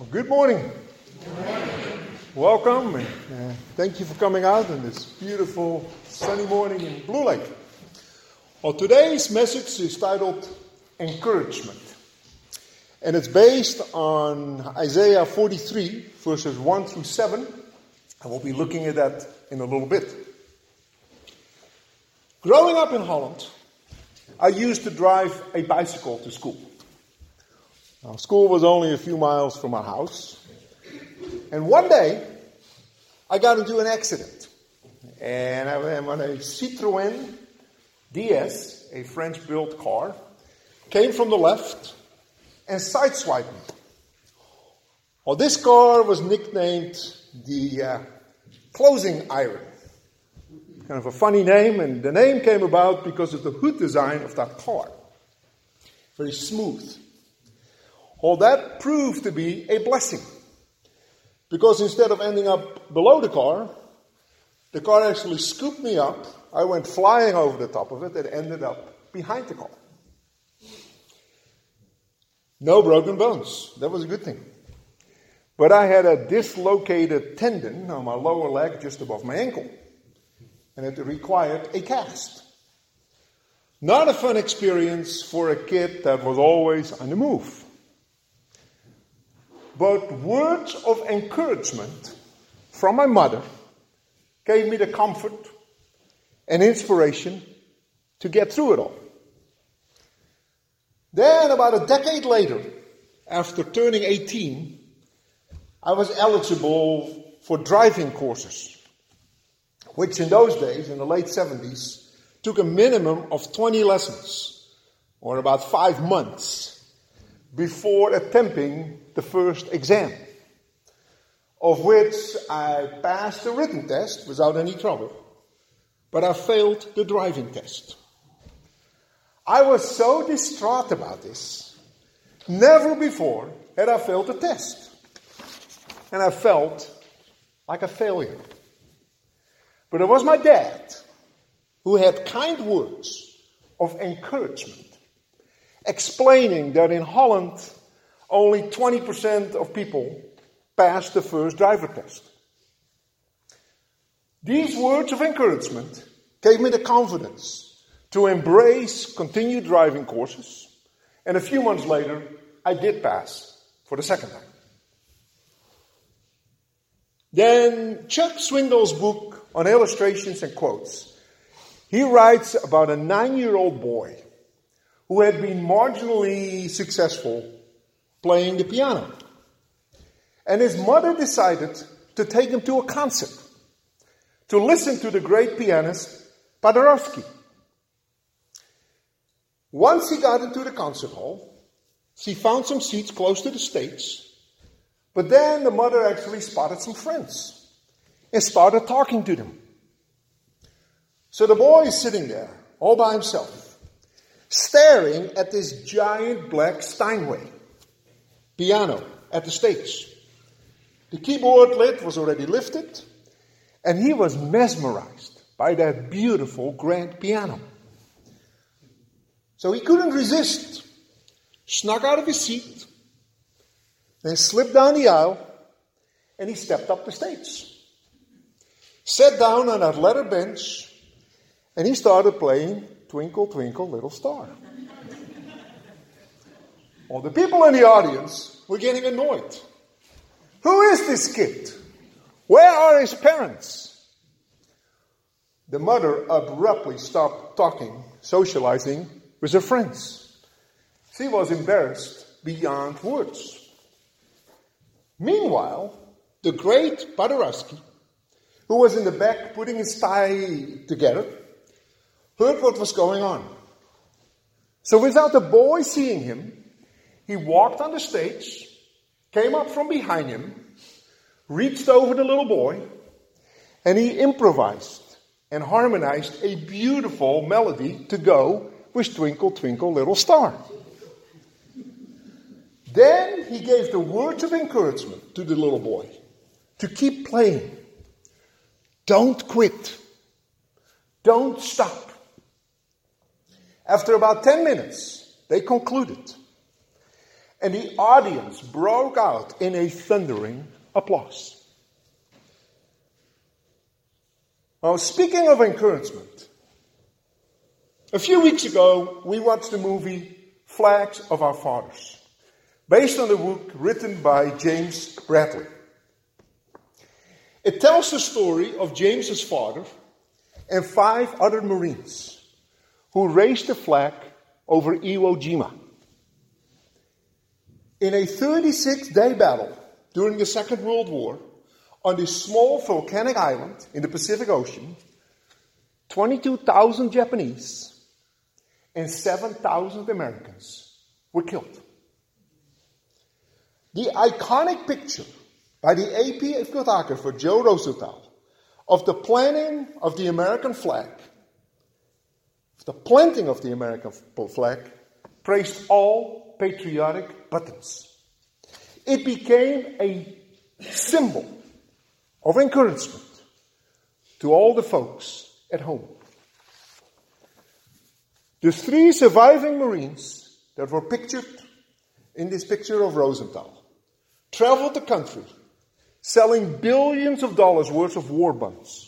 Well, good morning. Good morning. Welcome, and thank you for coming out on this beautiful sunny morning in Blue Lake. Well, today's message is titled Encouragement, and it's based on Isaiah 43, verses 1 through 7, and we'll be looking at that in a little bit. Growing up in Holland, I used to drive a bicycle to school. Now, school was only a few miles from my house. And one day, I got into an accident. And I am on a Citroën DS, a French-built car, came from the left and sideswiped me. Well, this car was nicknamed the Closing Iron. Kind of a funny name, and the name came about because of the hood design of that car. Very smooth. Well, that proved to be a blessing, because instead of ending up below the car actually scooped me up. I went flying over the top of it and ended up behind the car. No broken bones. That was a good thing. But I had a dislocated tendon on my lower leg just above my ankle, and it required a cast. Not a fun experience for a kid that was always on the move. But words of encouragement from my mother gave me the comfort and inspiration to get through it all. Then, about a decade later, after turning 18, I was eligible for driving courses, which in those days, in the late 70s, took a minimum of 20 lessons, or about 5 months, before attempting the first exam, of which I passed the written test without any trouble, but I failed the driving test. I was so distraught about this. Never before had I failed a test, and I felt like a failure. But it was my dad who had kind words of encouragement, explaining that in Holland, only 20% of people pass the first driver test. These words of encouragement gave me the confidence to embrace continued driving courses, and a few months later, I did pass for the second time. Then Chuck Swindoll's book, on illustrations and quotes, he writes about a 9-year-old boy who had been marginally successful playing the piano. And his mother decided to take him to a concert to listen to the great pianist Paderewski. Once he got into the concert hall, she found some seats close to the stage, but then the mother actually spotted some friends and started talking to them. So the boy is sitting there, all by himself, staring at this giant black Steinway piano at the stage. The keyboard lid was already lifted, and he was mesmerized by that beautiful grand piano. So he couldn't resist, snuck out of his seat, then slipped down the aisle, and he stepped up the stage, sat down on that leather bench, and he started playing Twinkle, Twinkle, Little Star. All the people in the audience were getting annoyed. Who is this kid? Where are his parents? The mother abruptly stopped talking, socializing with her friends. She was embarrassed beyond words. Meanwhile, the great Paderewski, who was in the back putting his tie together, heard what was going on. So without the boy seeing him, he walked on the stage, came up from behind him, reached over the little boy, and he improvised and harmonized a beautiful melody to go with Twinkle, Twinkle, Little Star. Then he gave the words of encouragement to the little boy to keep playing. Don't quit. Don't stop. After about 10 minutes, they concluded. and the audience broke out in a thundering applause. Now, speaking of encouragement, a few weeks ago we watched the movie Flags of Our Fathers, based on a book written by James Bradley. It tells the story of James's father and 5 other Marines who raised the flag over Iwo Jima. In a 36-day battle during the Second World War, on this small volcanic island in the Pacific Ocean, 22,000 Japanese and 7,000 Americans were killed. The iconic picture by the AP photographer Joe Rosenthal of the planting of the American flag, praised all patriotic buttons. It became a symbol of encouragement to all the folks at home. The 3 surviving Marines that were pictured in this picture of Rosenthal traveled the country selling billions of dollars worth of war bonds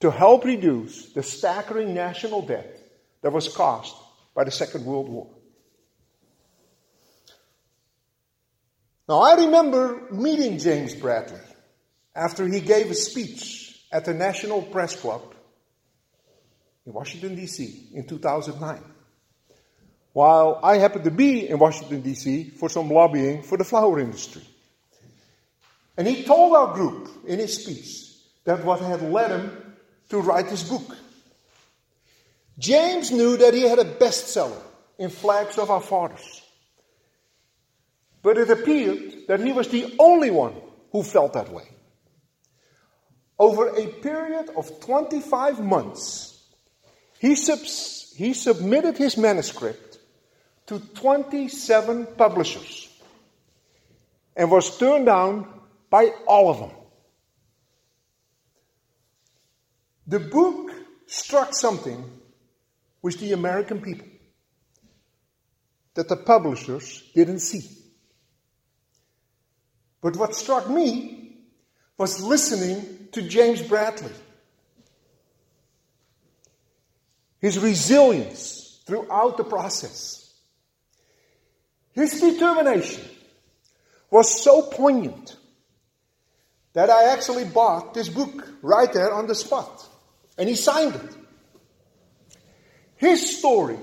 to help reduce the staggering national debt that was caused by the Second World War. Now, I remember meeting James Bradley after he gave a speech at the National Press Club in Washington, D.C. in 2009, while I happened to be in Washington, D.C. for some lobbying for the flower industry. And he told our group in his speech that what had led him to write his book. James knew that he had a bestseller in Flags of Our Fathers, but it appeared that he was the only one who felt that way. Over a period of 25 months, he submitted his manuscript to 27 publishers and was turned down by all of them. The book struck something with the American people that the publishers didn't see. But what struck me was listening to James Bradley. His resilience throughout the process. His determination was so poignant that I actually bought this book right there on the spot. And he signed it. His story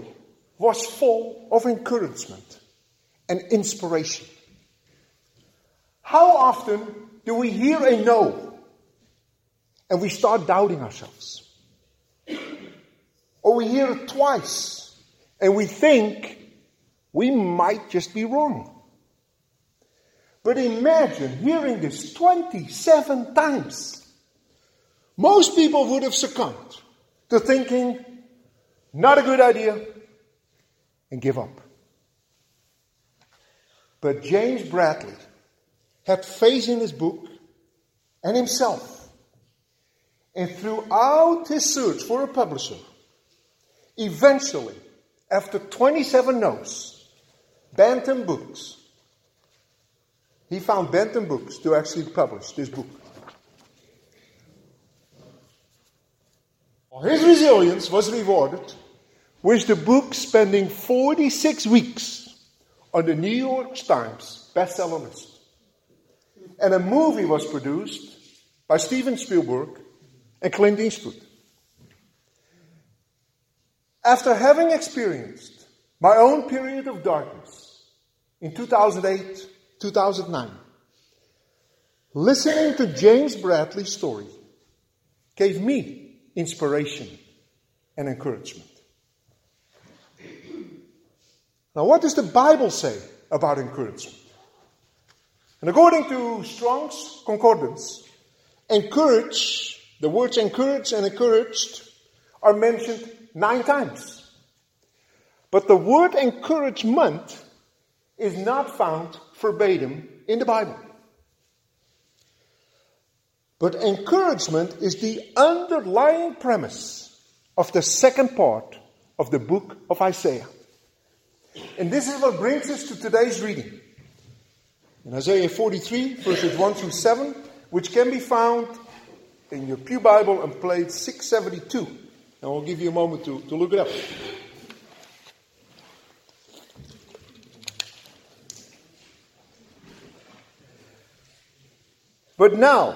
was full of encouragement and inspiration. How often do we hear a no? And we start doubting ourselves. Or we hear it twice, and we think we might just be wrong. But imagine hearing this 27 times. Most people would have succumbed to thinking, not a good idea, and give up. But James Bradley had faith in his book and himself. And throughout his search for a publisher, eventually, after 27 no's, he found Bantam Books to actually publish this book. His resilience was rewarded with the book spending 46 weeks on the New York Times bestseller list. And a movie was produced by Steven Spielberg and Clint Eastwood. After having experienced my own period of darkness in 2008, 2009, listening to James Bradley's story gave me inspiration and encouragement. Now, what does the Bible say about encouragement? And according to Strong's Concordance, the words encourage and encouraged are mentioned 9 times. But the word encouragement is not found verbatim in the Bible. But encouragement is the underlying premise of the second part of the book of Isaiah. And this is what brings us to today's reading. In Isaiah 43, verses 1 through 7, which can be found in your pew Bible on page 672. And I'll give you a moment to look it up. But now,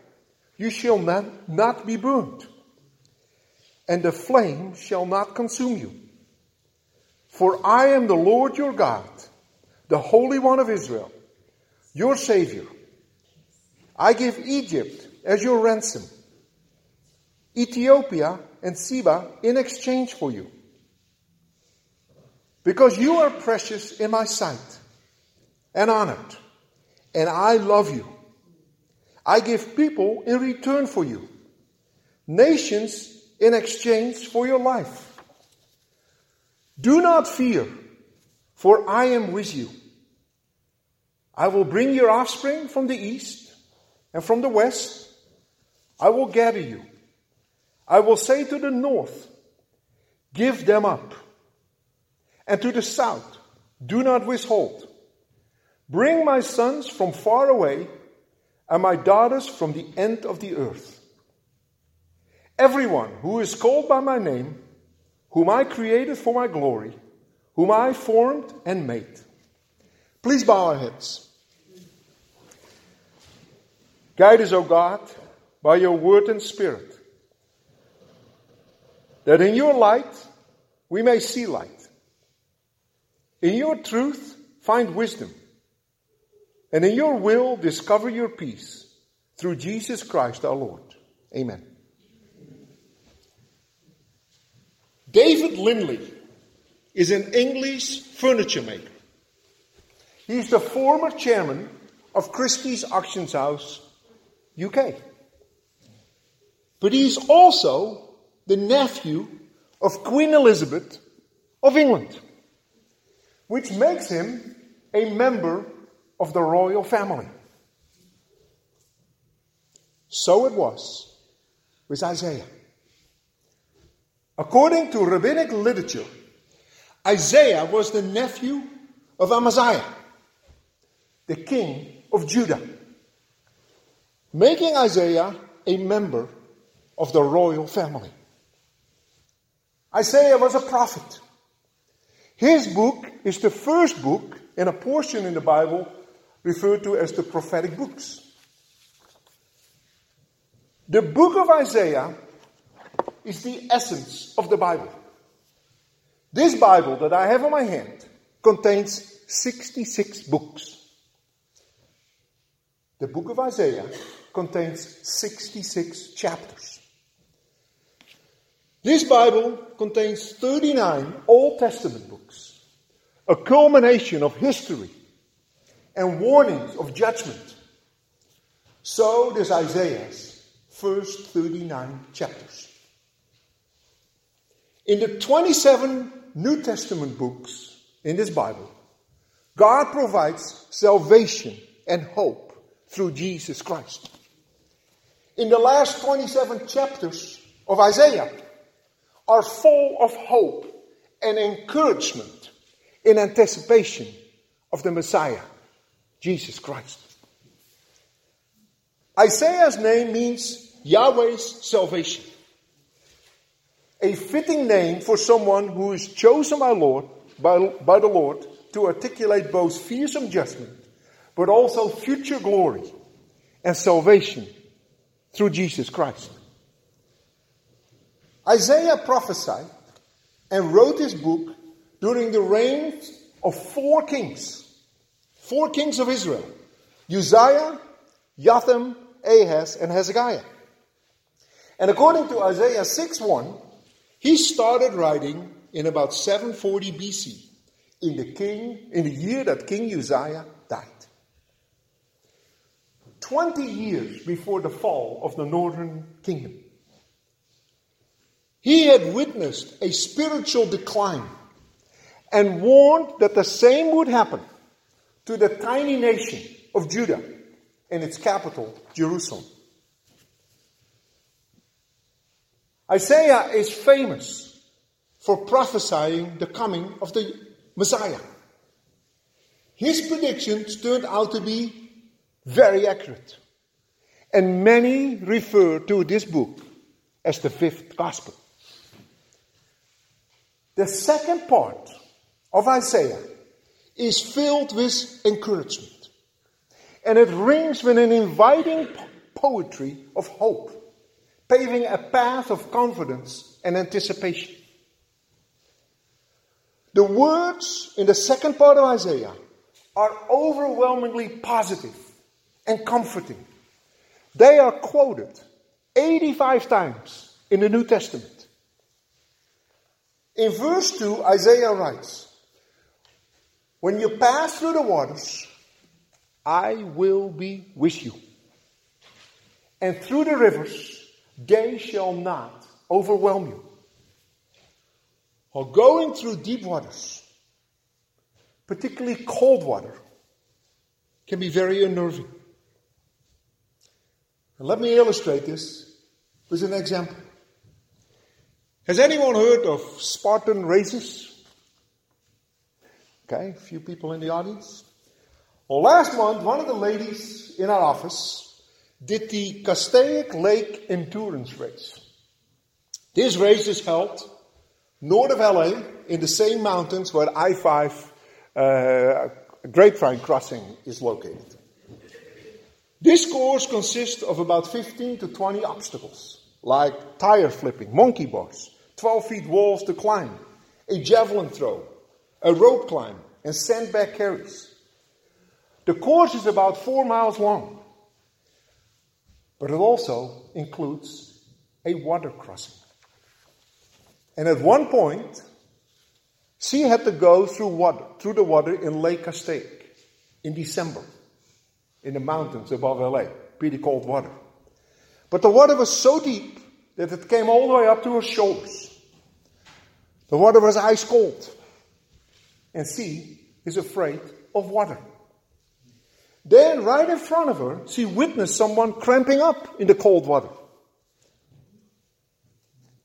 you shall not be burned, and the flame shall not consume you. For I am the Lord your God, the Holy One of Israel, your Savior. I give Egypt as your ransom, Ethiopia and Seba in exchange for you. Because you are precious in my sight and honored, and I love you. I give people in return for you, nations in exchange for your life. Do not fear, for I am with you. I will bring your offspring from the east and from the west. I will gather you. I will say to the north, give them up. And to the south, do not withhold. Bring my sons from far away, and my daughters from the end of the earth. Everyone who is called by my name, whom I created for my glory, whom I formed and made. Please bow our heads. Guide us, O God, by your word and spirit, that in your light we may see light, in your truth find wisdom, and in your will, discover your peace through Jesus Christ our Lord. Amen. David Linley is an English furniture maker. He is the former chairman of Christie's Auctions House, UK. But he is also the nephew of Queen Elizabeth of England, which makes him a member of the royal family. So it was with Isaiah. According to rabbinic literature, Isaiah was the nephew of Amaziah, the king of Judah, making Isaiah a member of the royal family. Isaiah was a prophet. His book is the first book in a portion in the Bible referred to as the prophetic books. The book of Isaiah is the essence of the Bible. This Bible that I have in my hand contains 66 books. The book of Isaiah contains 66 chapters. This Bible contains 39 Old Testament books, a culmination of history and warnings of judgment. So does Isaiah's first 39 chapters. In the 27 New Testament books in this Bible, God provides salvation and hope through Jesus Christ. In the last 27 chapters of Isaiah are full of hope and encouragement in anticipation of the Messiah, Jesus Christ. Isaiah's name means Yahweh's salvation, a fitting name for someone who is chosen by the Lord to articulate both fearsome judgment, but also future glory and salvation through Jesus Christ. Isaiah prophesied and wrote his book during the reigns of four kings of Israel, Uzziah, Jotham, Ahaz, and Hezekiah. And according to Isaiah 6:1, he started writing in about 740 BC in the year that King Uzziah died. 20 years before the fall of the northern kingdom. He had witnessed a spiritual decline and warned that the same would happen to the tiny nation of Judah and its capital, Jerusalem. Isaiah is famous for prophesying the coming of the Messiah. His predictions turned out to be very accurate, and many refer to this book as the fifth gospel. The second part of Isaiah is filled with encouragement, and it rings with an inviting poetry of hope, paving a path of confidence and anticipation. The words in the second part of Isaiah are overwhelmingly positive and comforting. They are quoted 85 times in the New Testament. In verse 2, Isaiah writes, "When you pass through the waters, I will be with you. And through the rivers, they shall not overwhelm you." Or going through deep waters, particularly cold water, can be very unnerving. And let me illustrate this with an example. Has anyone heard of Spartan races? Okay, a few people in the audience. Well, last month, one of the ladies in our office did the Castaic Lake Endurance Race. This race is held north of LA in the same mountains where I-5 Grapevine Crossing is located. This course consists of about 15 to 20 obstacles, like tire flipping, monkey bars, 12-foot walls to climb, a javelin throw, a rope climb, and sandbag carries. The course is about 4 miles long, but it also includes a water crossing. And at one point, she had to go through the water in Lake Castaic in December, in the mountains above LA, pretty cold water. But the water was so deep that it came all the way up to her shoulders. The water was ice cold, and she is afraid of water. Then, right in front of her, she witnessed someone cramping up in the cold water.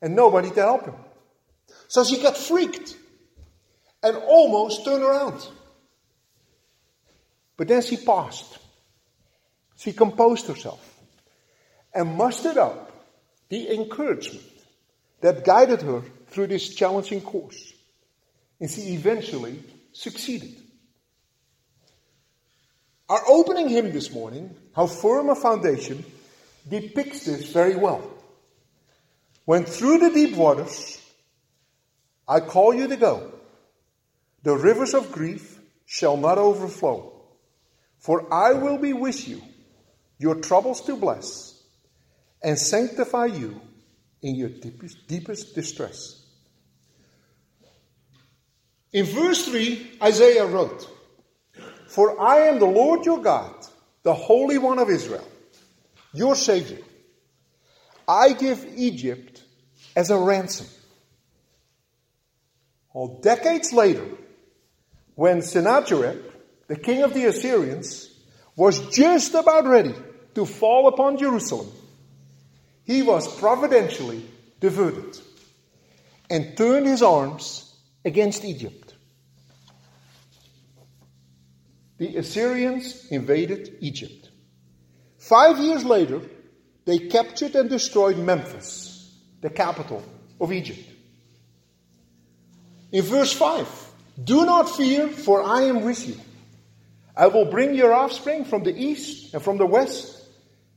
And nobody to help him. So she got freaked and almost turned around. But then she paused. She composed herself and mustered up the encouragement that guided her through this challenging course. And she eventually succeeded. Our opening hymn this morning, "How Firm a Foundation," depicts this very well. "When through the deep waters, I call you to go. The rivers of grief shall not overflow. For I will be with you, your troubles to bless, and sanctify you in your deepest distress." In verse 3, Isaiah wrote, "For I am the Lord your God, the Holy One of Israel, your Savior. I give Egypt as a ransom." Well, decades later, when Sennacherib, the king of the Assyrians, was just about ready to fall upon Jerusalem, he was providentially diverted and turned his arms against Egypt. The Assyrians invaded Egypt. 5 years later, they captured and destroyed Memphis, the capital of Egypt. In verse 5, "Do not fear, for I am with you. I will bring your offspring from the east and from the west,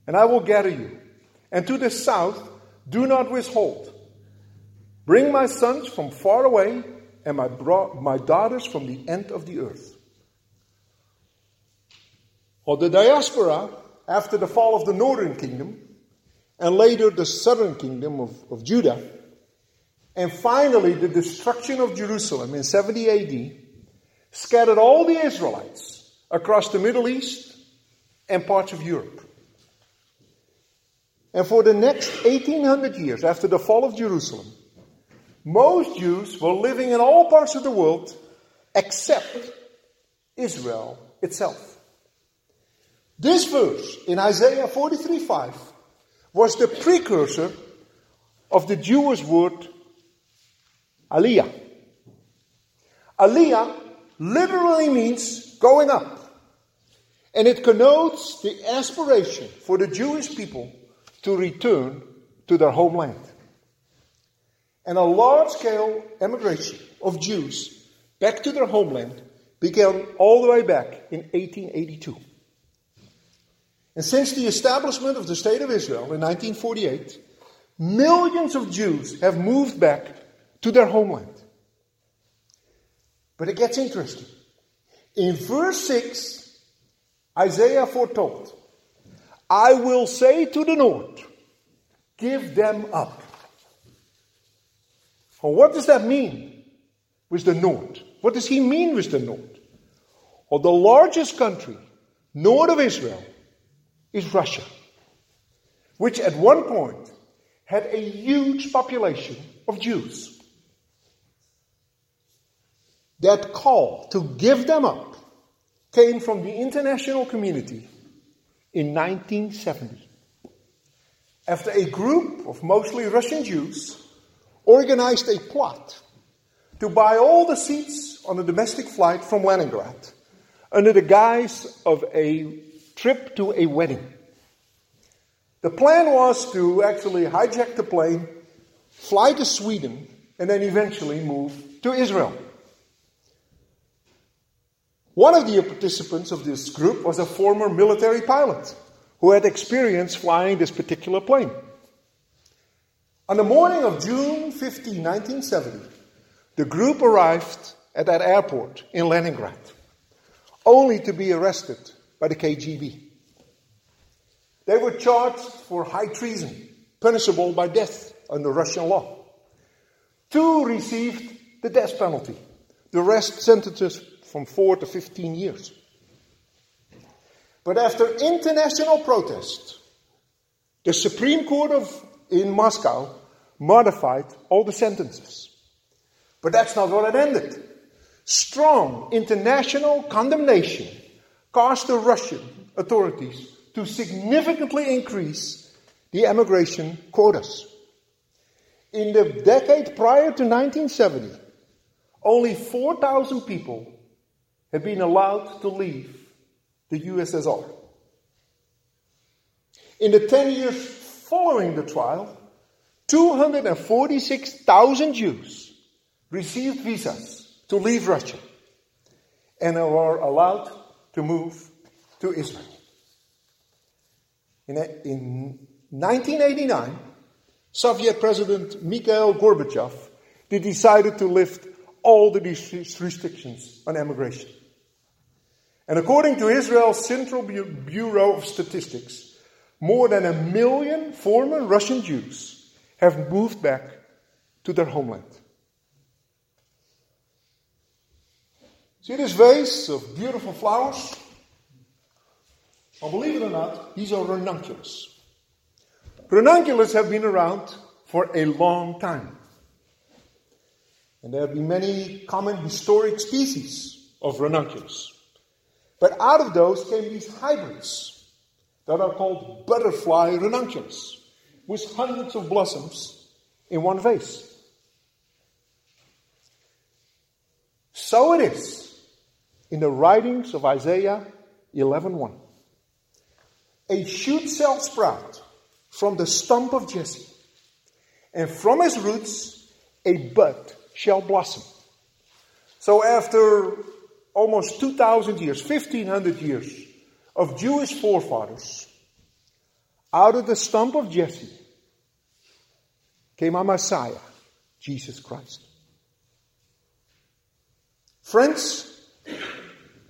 and I will gather you. And to the south, do not withhold. Bring my sons from far away, and my daughters from the end of the earth." Or the diaspora, after the fall of the northern kingdom, and later the southern kingdom of Judah, and finally the destruction of Jerusalem in 70 AD, scattered all the Israelites across the Middle East and parts of Europe. And for the next 1800 years after the fall of Jerusalem, most Jews were living in all parts of the world except Israel itself. This verse in Isaiah 43:5 was the precursor of the Jewish word Aliyah. Aliyah literally means going up. And it connotes the aspiration for the Jewish people to return to their homeland. And a large-scale emigration of Jews back to their homeland began all the way back in 1882. And since the establishment of the State of Israel in 1948, millions of Jews have moved back to their homeland. But it gets interesting. In verse 6, Isaiah foretold, I will say to the north, give them up. Well, what does that mean with the north? What does he mean with the north? Well, the largest country north of Israel is Russia, which at one point had a huge population of Jews. That call to give them up came from the international community in 1970, after a group of mostly Russian Jews organized a plot to buy all the seats on a domestic flight from Leningrad under the guise of a trip to a wedding. The plan was to actually hijack the plane, fly to Sweden, and then eventually move to Israel. One of the participants of this group was a former military pilot who had experience flying this particular plane. On the morning of June 15, 1970, the group arrived at that airport in Leningrad, only to be arrested by the KGB. They were charged for high treason, punishable by death under Russian law. 2 received the death penalty, the rest sentences from 4 to 15 years. But after international protest, the Supreme Court in Moscow modified all the sentences. But that's not where it ended. Strong international condemnation caused the Russian authorities to significantly increase the emigration quotas. In the decade prior to 1970, only 4,000 people had been allowed to leave the USSR. In the 10 years following the trial, 246,000 Jews received visas to leave Russia and were allowed to move to Israel. In 1989, Soviet President Mikhail Gorbachev decided to lift all the restrictions on emigration. And according to Israel's Central Bureau of Statistics, more than 1 million former Russian Jews have moved back to their homeland. See this vase of beautiful flowers? Well, believe it or not, these are ranunculus. Ranunculus have been around for a long time. And there have been many common historic species of ranunculus. But out of those came these hybrids that are called butterfly ranunculus, with hundreds of blossoms in one vase. So it is in the writings of Isaiah 11:1. A shoot shall sprout from the stump of Jesse, and from his roots a bud shall blossom. So after almost 2,000 years, 1,500 years of Jewish forefathers, out of the stump of Jesse came Amaziah, Jesus Christ. Friends,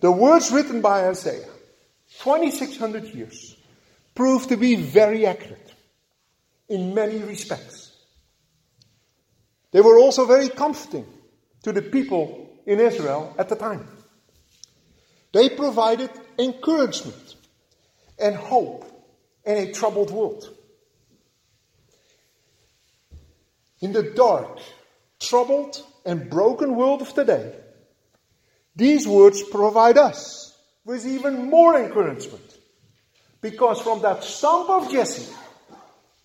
the words written by Isaiah 2,600 years prove to be very accurate in many respects. They were also very comforting to the people in Israel at the time. They provided encouragement and hope in a troubled world. In the dark, troubled, and broken world of today, these words provide us with even more encouragement. Because from that stump of Jesse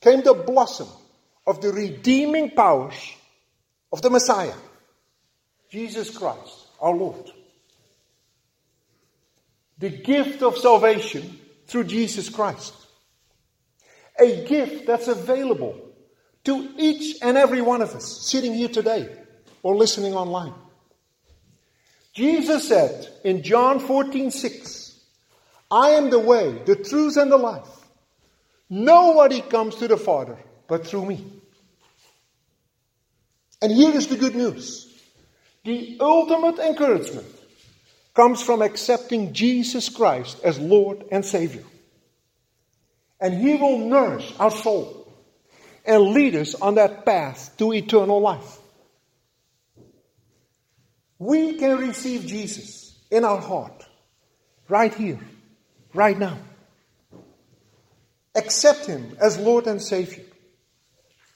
came the blossom of the redeeming powers of the Messiah, Jesus Christ, our Lord. The gift of salvation through Jesus Christ. A gift that's available to each and every one of us sitting here today or listening online. Jesus said in John 14:6, I am the way, the truth, and the life. Nobody comes to the Father but through me. And here is the good news. The ultimate encouragement comes from accepting Jesus Christ as Lord and Savior. And He will nourish our soul and lead us on that path to eternal life. We can receive Jesus in our heart, right here, right now. Accept Him as Lord and Savior.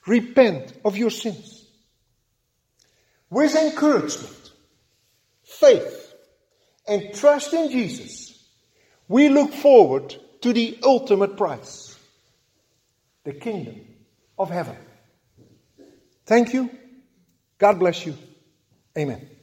Repent of your sins. With encouragement, faith, and trust in Jesus, we look forward to the ultimate prize, the kingdom of heaven. Thank you. God bless you. Amen.